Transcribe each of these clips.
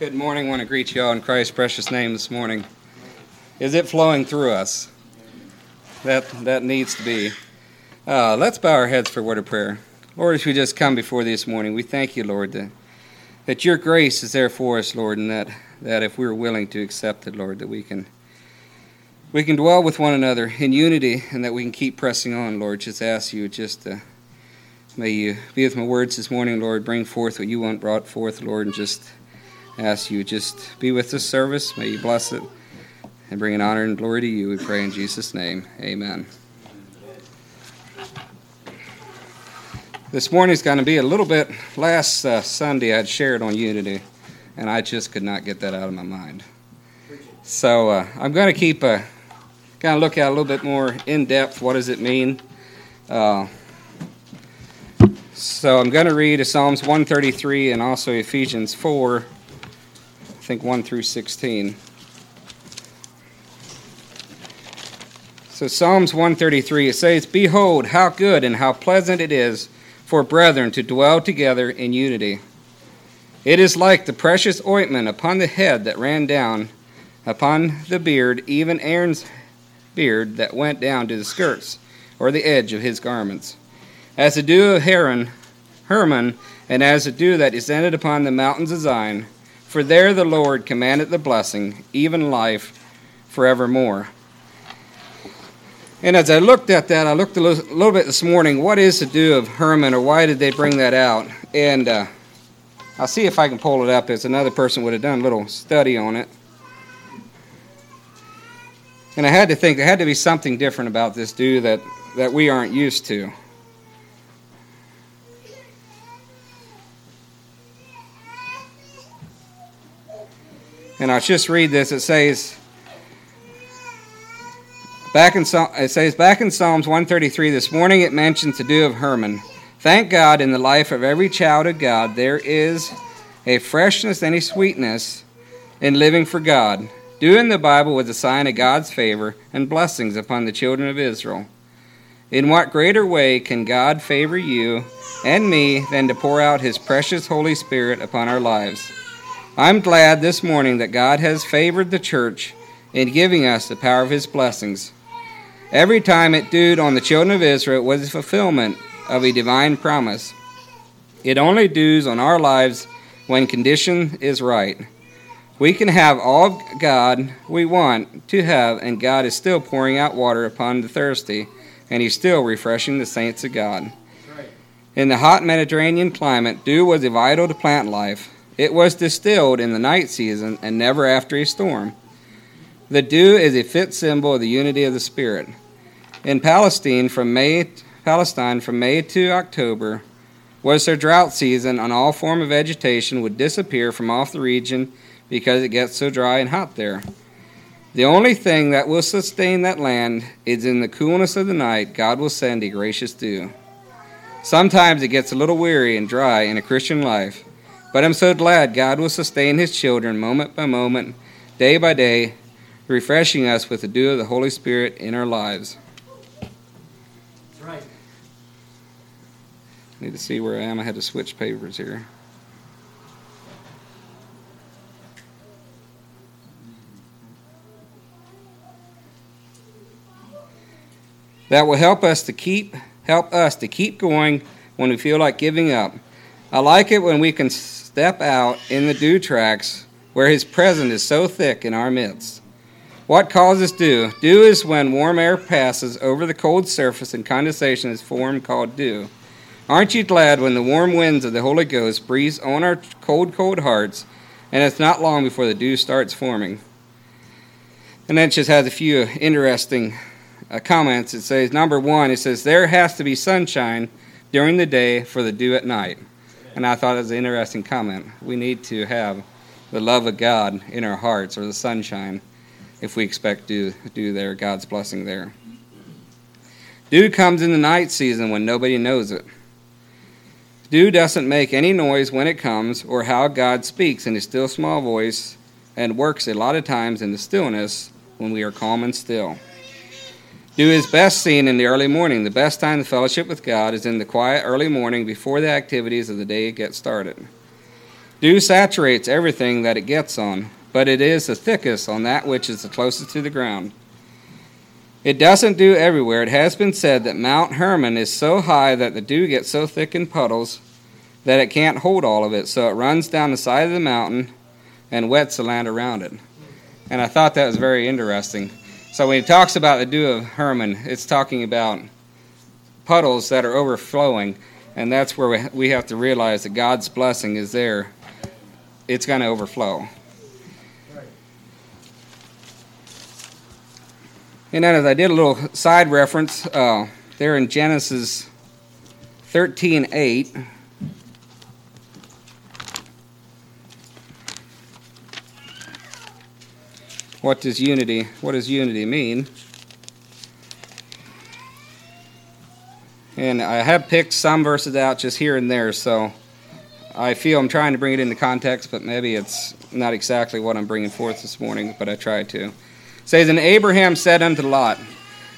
Good morning. I want to greet you all in Christ's precious name this morning. Is it flowing through us? That needs to be. Let's bow our heads for a word of prayer. Lord, as we just come before thee this morning, we thank you, Lord, that your grace is there for us, Lord, and that if we're willing to accept it, Lord, that we can dwell with one another in unity and that we can keep pressing on, Lord. Just ask you may you be with my words this morning, Lord. Bring forth what you want brought forth, Lord, and just ask you, just be with this service. May you bless it and bring an honor and glory to you. We pray in Jesus' name. Amen. This morning's going to be a little bit. Last Sunday I'd shared on unity, and I just could not get that out of my mind. So I'm going to keep kind of look at a little bit more in depth. What does it mean? So I'm going to read Psalms 133 and also Ephesians 4. I think 1 through 16. So Psalms 133, it says, "Behold, how good and how pleasant it is for brethren to dwell together in unity. It is like the precious ointment upon the head that ran down upon the beard, even Aaron's beard that went down to the skirts or the edge of his garments. As the dew of Hermon, and as the dew that descended upon the mountains of Zion, for there the Lord commanded the blessing, even life forevermore." And as I looked at that, I looked a little bit this morning. What is the dew of Hermon, or why did they bring that out? And I'll see if I can pull it up, as another person would have done a little study on it. And I had to think there had to be something different about this dew that we aren't used to. And I'll just read this. It says, back in Psalms 133 this morning, it mentions the dew of Hermon. "Thank God, in the life of every child of God, there is a freshness and a sweetness in living for God. Dew in the Bible was a sign of God's favor and blessings upon the children of Israel. In what greater way can God favor you and me than to pour out his precious Holy Spirit upon our lives? I'm glad this morning that God has favored the church in giving us the power of his blessings. Every time it dewed on the children of Israel was a fulfillment of a divine promise. It only dews on our lives when condition is right. We can have all God we want to have, and God is still pouring out water upon the thirsty, and he's still refreshing the saints of God." In the hot Mediterranean climate, dew was vital to plant life. It was distilled in the night season and never after a storm. The dew is a fit symbol of the unity of the Spirit. In Palestine from May to October was their drought season, and all form of vegetation would disappear from off the region because it gets so dry and hot there. The only thing that will sustain that land is in the coolness of the night, God will send a gracious dew. Sometimes it gets a little weary and dry in a Christian life, but I'm so glad God will sustain his children moment by moment, day by day, refreshing us with the dew of the Holy Spirit in our lives. That's right. I need to see where I am. I had to switch papers here. That will help us to keep going when we feel like giving up. I like it when we can step out in the dew tracks where his presence is so thick in our midst. What causes dew? Dew is when warm air passes over the cold surface and condensation is formed, called dew. Aren't you glad when the warm winds of the Holy Ghost breeze on our cold, cold hearts, and it's not long before the dew starts forming? And then it just has a few interesting comments. It says, number one, it says, there has to be sunshine during the day for the dew at night. And I thought it was an interesting comment. We need to have the love of God in our hearts, or the sunshine, if we expect to do there, God's blessing there. Dew comes in the night season when nobody knows it. Dew doesn't make any noise when it comes, or how God speaks in his still small voice and works a lot of times in the stillness when we are calm and still. Dew is best seen in the early morning. The best time to fellowship with God is in the quiet early morning before the activities of the day get started. Dew saturates everything that it gets on, but it is the thickest on that which is the closest to the ground. It doesn't dew everywhere. It has been said that Mount Hermon is so high that the dew gets so thick in puddles that it can't hold all of it, so it runs down the side of the mountain and wets the land around it. And I thought that was very interesting. So when he talks about the dew of Hermon, it's talking about puddles that are overflowing, and that's where we have to realize that God's blessing is there. It's going to overflow. And then as I did a little side reference, there in Genesis 13:8, what does unity mean? And I have picked some verses out just here and there, so I feel I'm trying to bring it into context, but maybe it's not exactly what I'm bringing forth this morning, but I try to. It says, And Abraham said unto Lot,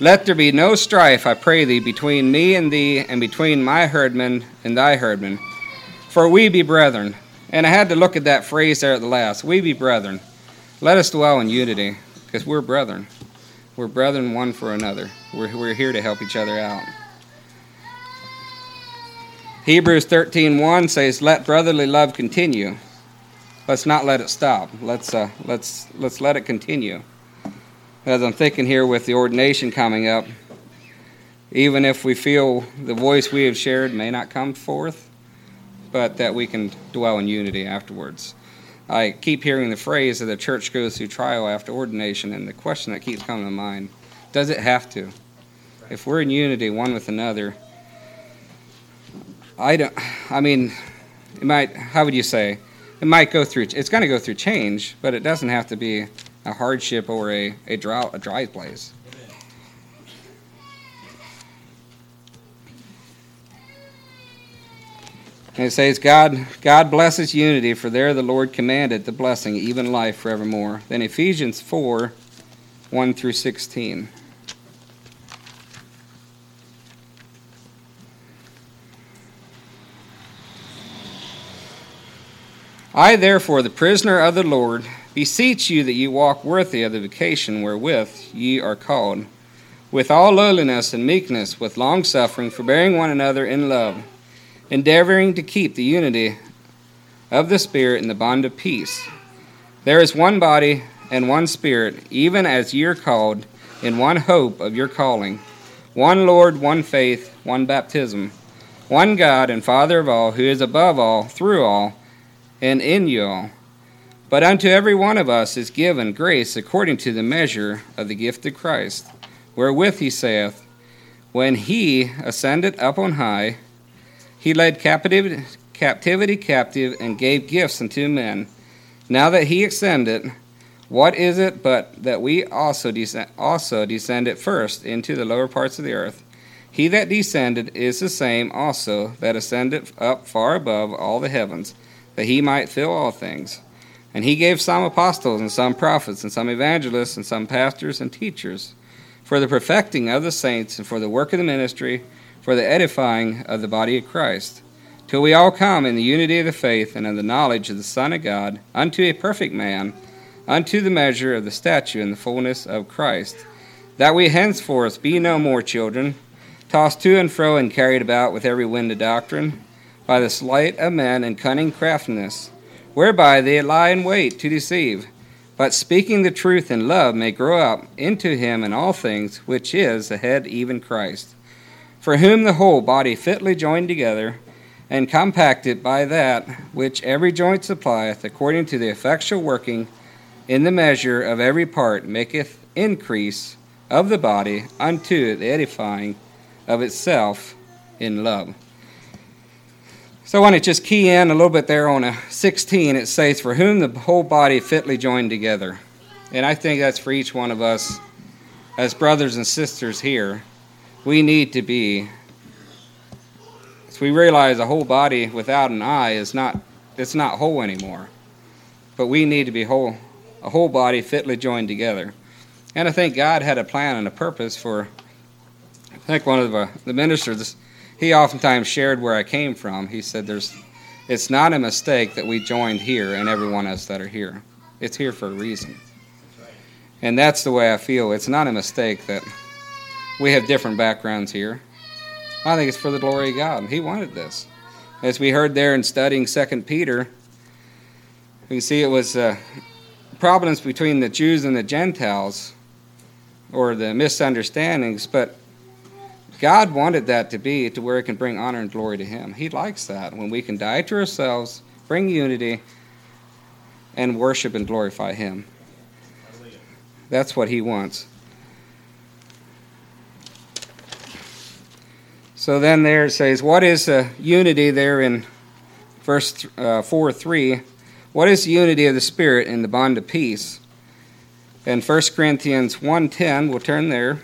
Let there be no strife, I pray thee, between me and thee, and between my herdmen and thy herdmen, for we be brethren. And I had to look at that phrase there at the last, we be brethren. Let us dwell in unity, because we're brethren. We're brethren one for another. We're here to help each other out. Hebrews 13:1 says, "Let brotherly love continue. Let's not let it stop. Let's let it continue." As I'm thinking here with the ordination coming up, even if we feel the voice we have shared may not come forth, but that we can dwell in unity afterwards. I keep hearing the phrase that the church goes through trial after ordination, and the question that keeps coming to mind: does it have to? If we're in unity one with another. It's going to go through change, but it doesn't have to be a hardship or a drought, a dry place. Amen. And it says, God blesses unity, for there the Lord commanded the blessing, even life forevermore. Then Ephesians 4:1 through 16. I, therefore, the prisoner of the Lord, beseech you that ye walk worthy of the vocation wherewith ye are called, with all lowliness and meekness, with longsuffering, forbearing one another in love, endeavoring to keep the unity of the Spirit in the bond of peace. There is one body and one Spirit, even as ye are called, in one hope of your calling, one Lord, one faith, one baptism, one God and Father of all, who is above all, through all, and in you all. But unto every one of us is given grace according to the measure of the gift of Christ, wherewith he saith, When he ascended up on high, he led captivity captive, and gave gifts unto men. Now that he ascended, what is it but that we also descended first into the lower parts of the earth? He that descended is the same also that ascended up far above all the heavens, that he might fill all things. And he gave some apostles, and some prophets, and some evangelists, and some pastors and teachers, for the perfecting of the saints, and for the work of the ministry, for the edifying of the body of Christ, till we all come in the unity of the faith and of the knowledge of the Son of God, unto a perfect man, unto the measure of the stature and the fullness of Christ, that we henceforth be no more children, tossed to and fro and carried about with every wind of doctrine, by the sleight of men and cunning craftiness, whereby they lie in wait to deceive, but speaking the truth in love may grow up into him in all things, which is the head, even Christ, for whom the whole body fitly joined together, and compacted by that which every joint supplieth, according to the effectual working in the measure of every part, maketh increase of the body unto the edifying of itself in love. So I want to just key in a little bit there on 16. It says, for whom the whole body fitly joined together. And I think that's for each one of us as brothers and sisters here. We need to be, as we realize a whole body without an eye it's not whole anymore. But we need to be whole, a whole body fitly joined together. And I think God had a plan and a purpose for, I think one of the ministers, he oftentimes shared where I came from. He said, "There's It's not a mistake that we joined here and everyone else that are here. It's here for a reason. And that's the way I feel. It's not a mistake that we have different backgrounds here. I think it's for the glory of God. He wanted this. As we heard there in studying 2 Peter, we see it was providence between the Jews and the Gentiles, or the misunderstandings, but God wanted that to be to where it can bring honor and glory to Him. He likes that, when we can die to ourselves, bring unity, and worship and glorify Him. That's what He wants. So then there it says, what is unity there in verse 4:3? What is unity of the Spirit in the bond of peace? And 1 Corinthians 1:10, we'll turn there.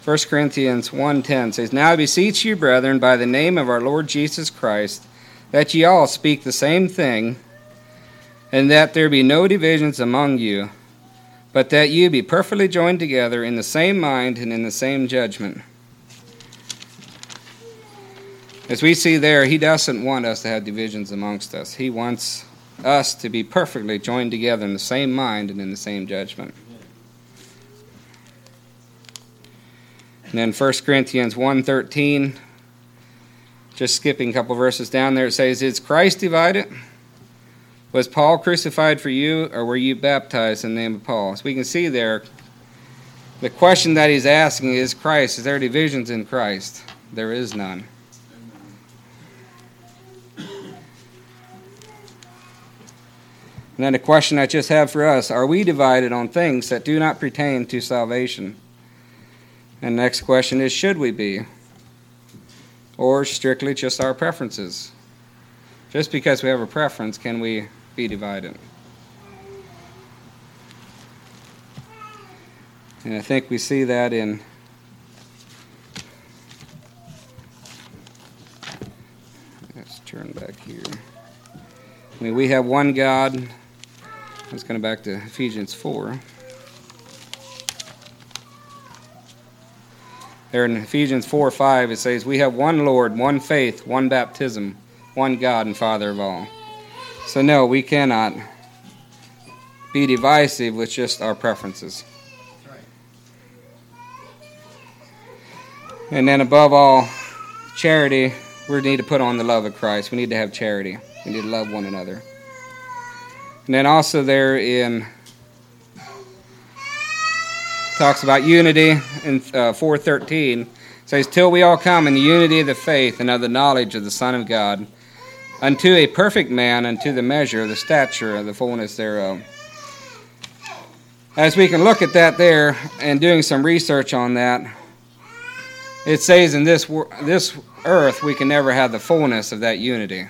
First Corinthians 1:10 says, Now I beseech you, brethren, by the name of our Lord Jesus Christ, that ye all speak the same thing, and that there be no divisions among you, but that you be perfectly joined together in the same mind and in the same judgment. As we see there, He doesn't want us to have divisions amongst us. He wants us to be perfectly joined together in the same mind and in the same judgment. And then 1 Corinthians 1:13, just skipping a couple verses down there, it says, Is Christ divided? Was Paul crucified for you, or were you baptized in the name of Paul? So we can see there, the question that he's asking is, Christ, is there divisions in Christ? There is none. And then the question I just have for us, are we divided on things that do not pertain to salvation? And the next question is, should we be? Or strictly just our preferences? Just because we have a preference, can we be divided? And I think we see that in let's turn back here. I mean, we have one God. Let's go back to Ephesians 4. There in Ephesians 4:5, it says, We have one Lord, one faith, one baptism, one God and Father of all. So no, we cannot be divisive with just our preferences. And then above all, charity, we need to put on the love of Christ. We need to have charity. We need to love one another. And then also there in talks about unity in 4:13. It says, Till we all come in the unity of the faith and of the knowledge of the Son of God, unto a perfect man, unto the measure of the stature of the fullness thereof. As we can look at that there, and doing some research on that, it says in this earth we can never have the fullness of that unity.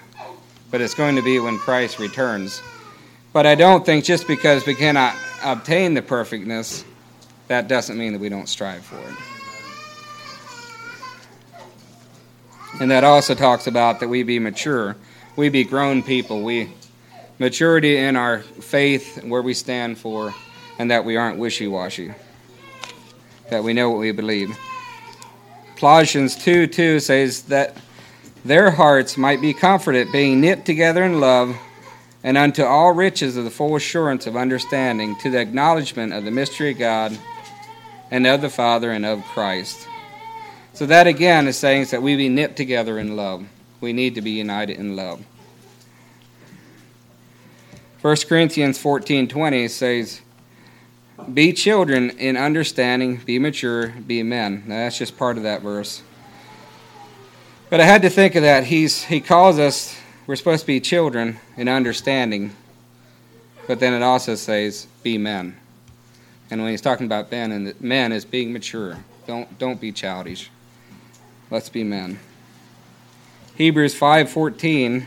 But it's going to be when Christ returns. But I don't think just because we cannot obtain the perfectness, that doesn't mean that we don't strive for it. And that also talks about that we be mature. We be grown people. We maturity in our faith, where we stand for, and that we aren't wishy-washy. That we know what we believe. Colossians 2:2 says that their hearts might be comforted, being knit together in love, and unto all riches of the full assurance of understanding, to the acknowledgement of the mystery of God, and of the Father, and of Christ. So that again is saying that we be knit together in love. We need to be united in love. 1 Corinthians 14:20 says, Be children in understanding, be mature, be men. Now that's just part of that verse. But I had to think of that. He calls us, we're supposed to be children in understanding, but then it also says, be men. And when he's talking about men, and men is being mature. Don't be childish. Let's be men. Hebrews 5:14.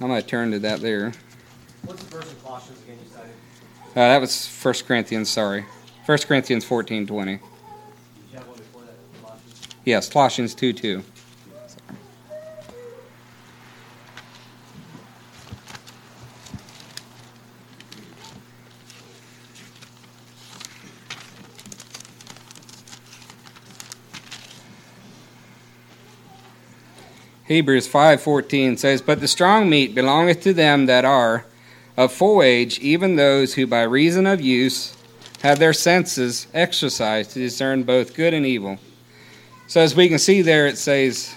I'm going to turn to that there. What's the verse in Colossians again you cited? That was 1 Corinthians, sorry. 1 Corinthians 14:20. Did you have one before that in Colossians? Yes, Colossians 2:2. Hebrews 5:14 says, "But the strong meat belongeth to them that are of full age, even those who by reason of use have their senses exercised to discern both good and evil." So as we can see there, it says,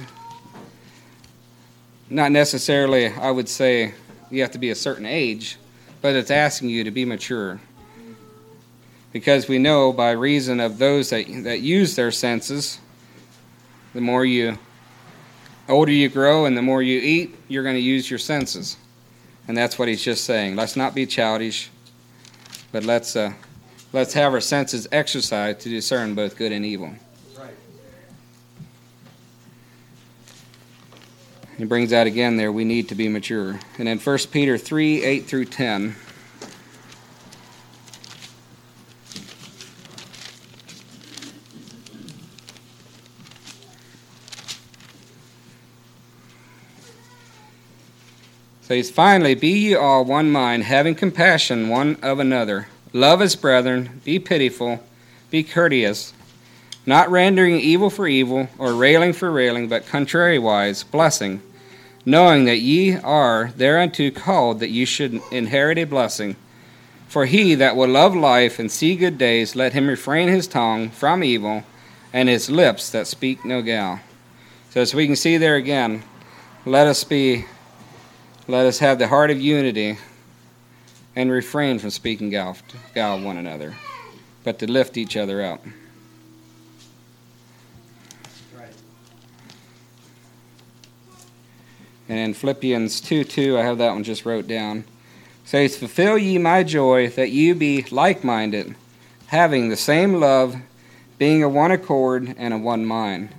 not necessarily, I would say, you have to be a certain age, but it's asking you to be mature. Because we know by reason of those that use their senses, the more you... older you grow and the more you eat, you're going to use your senses. And that's what he's just saying. Let's not be childish, but let's have our senses exercised to discern both good and evil. Right. He brings out again there, we need to be mature. And in 1 Peter 3, 8 through 10... says, "Finally, be ye all one mind, having compassion one of another. Love as brethren, be pitiful, be courteous, not rendering evil for evil, or railing for railing, but contrariwise blessing, knowing that ye are thereunto called, that ye should inherit a blessing. For he that will love life and see good days, let him refrain his tongue from evil, and his lips that speak no guile." So as we can see there again, let us have the heart of unity and refrain from speaking guile to one another, but to lift each other up. Right. And in Philippians 2:2, I have that one just wrote down. It says, "Fulfill ye my joy, that ye be like-minded, having the same love, being of one accord and of one mind."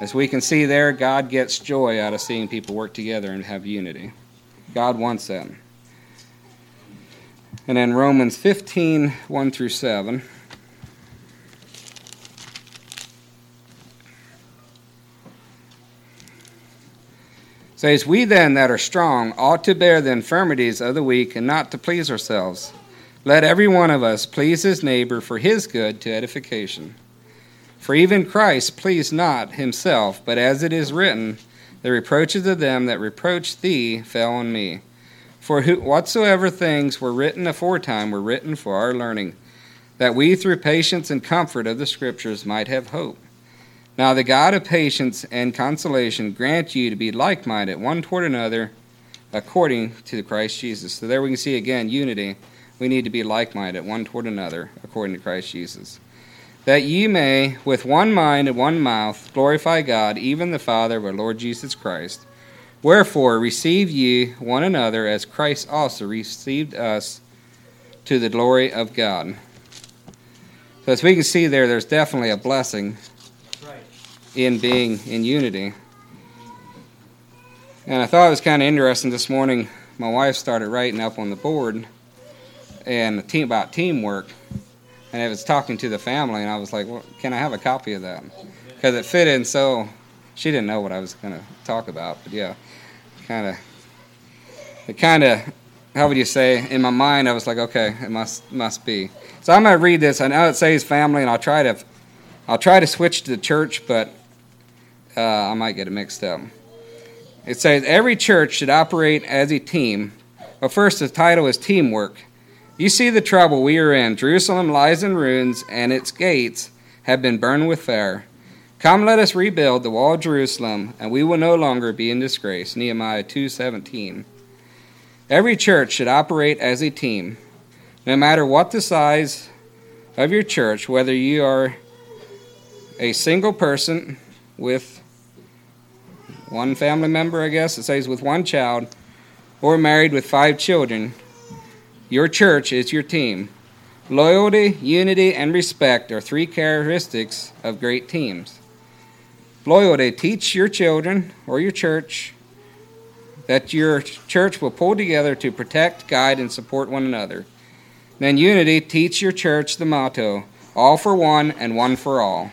As we can see there, God gets joy out of seeing people work together and have unity. God wants that. And in Romans 15, 1 through 7. Says, "We then that are strong ought to bear the infirmities of the weak and not to please ourselves. Let every one of us please his neighbor for his good to edification. For even Christ pleased not himself, but as it is written, the reproaches of them that reproached thee fell on me. For whatsoever things were written aforetime were written for our learning, that we through patience and comfort of the Scriptures might have hope. Now the God of patience and consolation grant you to be like-minded one toward another, according to Christ Jesus." So there we can see again unity. We need to be like-minded one toward another, according to Christ Jesus. "That ye may, with one mind and one mouth, glorify God, even the Father of our Lord Jesus Christ. Wherefore receive ye one another, as Christ also received us, to the glory of God." So as we can see there, there's definitely a blessing in being in unity. And I thought it was kind of interesting this morning. My wife started writing up on the board and about teamwork. And it was talking to the family, and I was like, "Well, can I have a copy of that?" Because it fit in so... She didn't know what I was going to talk about, but yeah. It kind of, how would you say, in my mind, I was like, okay, it must be. So I'm going to read this. I know it says family, and I'll try to switch to the church, but I might get it mixed up. It says, "Every church should operate as a team." Well, first, the title is Teamwork. "You see the trouble we are in. Jerusalem lies in ruins, and its gates have been burned with fire. Come, let us rebuild the wall of Jerusalem, and we will no longer be in disgrace." Nehemiah 2:17. Every church should operate as a team. No matter what the size of your church, whether you are a single person with one family member, I guess it says with one child, or married with 5 children, your church is your team. Loyalty, unity, and respect are 3 characteristics of great teams. Loyalty, teach your children or your church that your church will pull together to protect, guide, and support one another. Then unity, teach your church the motto, all for one and one for all.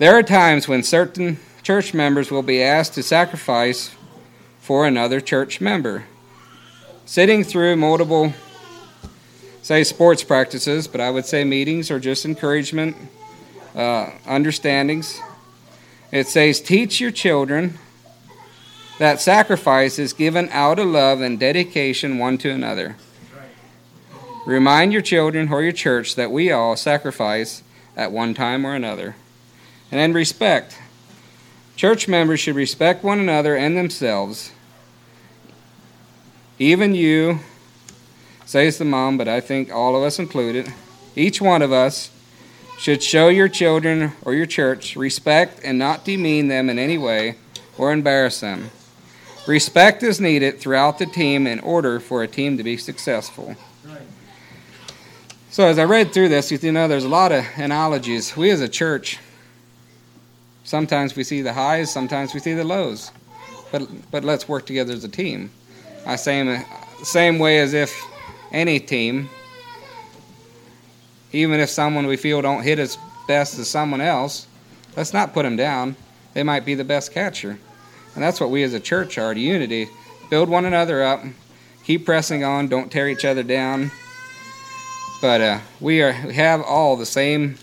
There are times when certain church members will be asked to sacrifice for another church member. Sitting through multiple, say, sports practices, but I would say meetings or just encouragement, understandings. It says, teach your children that sacrifice is given out of love and dedication one to another. Remind your children or your church that we all sacrifice at one time or another. And then respect. Church members should respect one another and themselves. Even you, says the mom, but I think all of us included, each one of us should show your children or your church respect and not demean them in any way or embarrass them. Respect is needed throughout the team in order for a team to be successful. So as I read through this, you know, there's a lot of analogies. We as a church, sometimes we see the highs, sometimes we see the lows. But let's work together as a team. I say same way as if any team, even if someone we feel don't hit as best as someone else, let's not put them down. They might be the best catcher. And that's what we as a church are, to unity. Build one another up. Keep pressing on. Don't tear each other down. But we have all the same.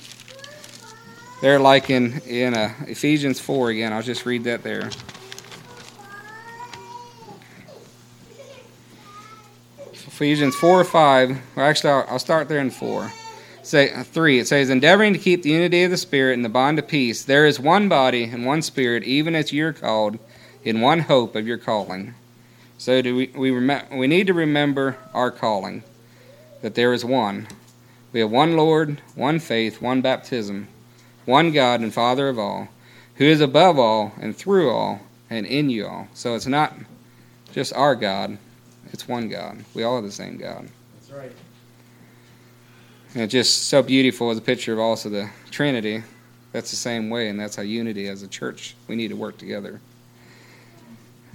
They're like in Ephesians 4 again. I'll just read that there. Ephesians 4 or 5. Or actually, I'll start there in 4. 3, it says, endeavoring to keep the unity of the Spirit and the bond of peace. There is one body and one Spirit, even as you're called, in one hope of your calling. So we need to remember our calling, that there is one. We have one Lord, one faith, one baptism, one God and Father of all, who is above all and through all and in you all. So it's not just our God, it's one God. We all have the same God. That's right. And it's just so beautiful as a picture of also the Trinity. That's the same way, and that's how unity as a church, we need to work together.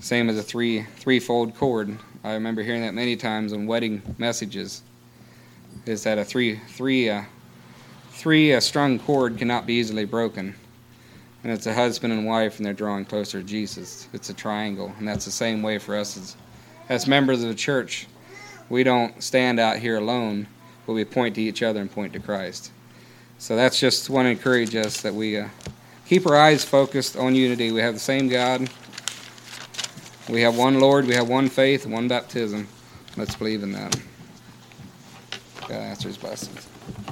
Same as a threefold cord. I remember hearing that many times in wedding messages, is that a three-strung cord cannot be easily broken. And it's a husband and wife, and they're drawing closer to Jesus. It's a triangle, and that's the same way for us as members of the church. We don't stand out here alone, but we point to each other and point to Christ. So that's just want to encourage us that we keep our eyes focused on unity. We have the same God. We have one Lord. We have one faith, one baptism. Let's believe in that. God answers blessings.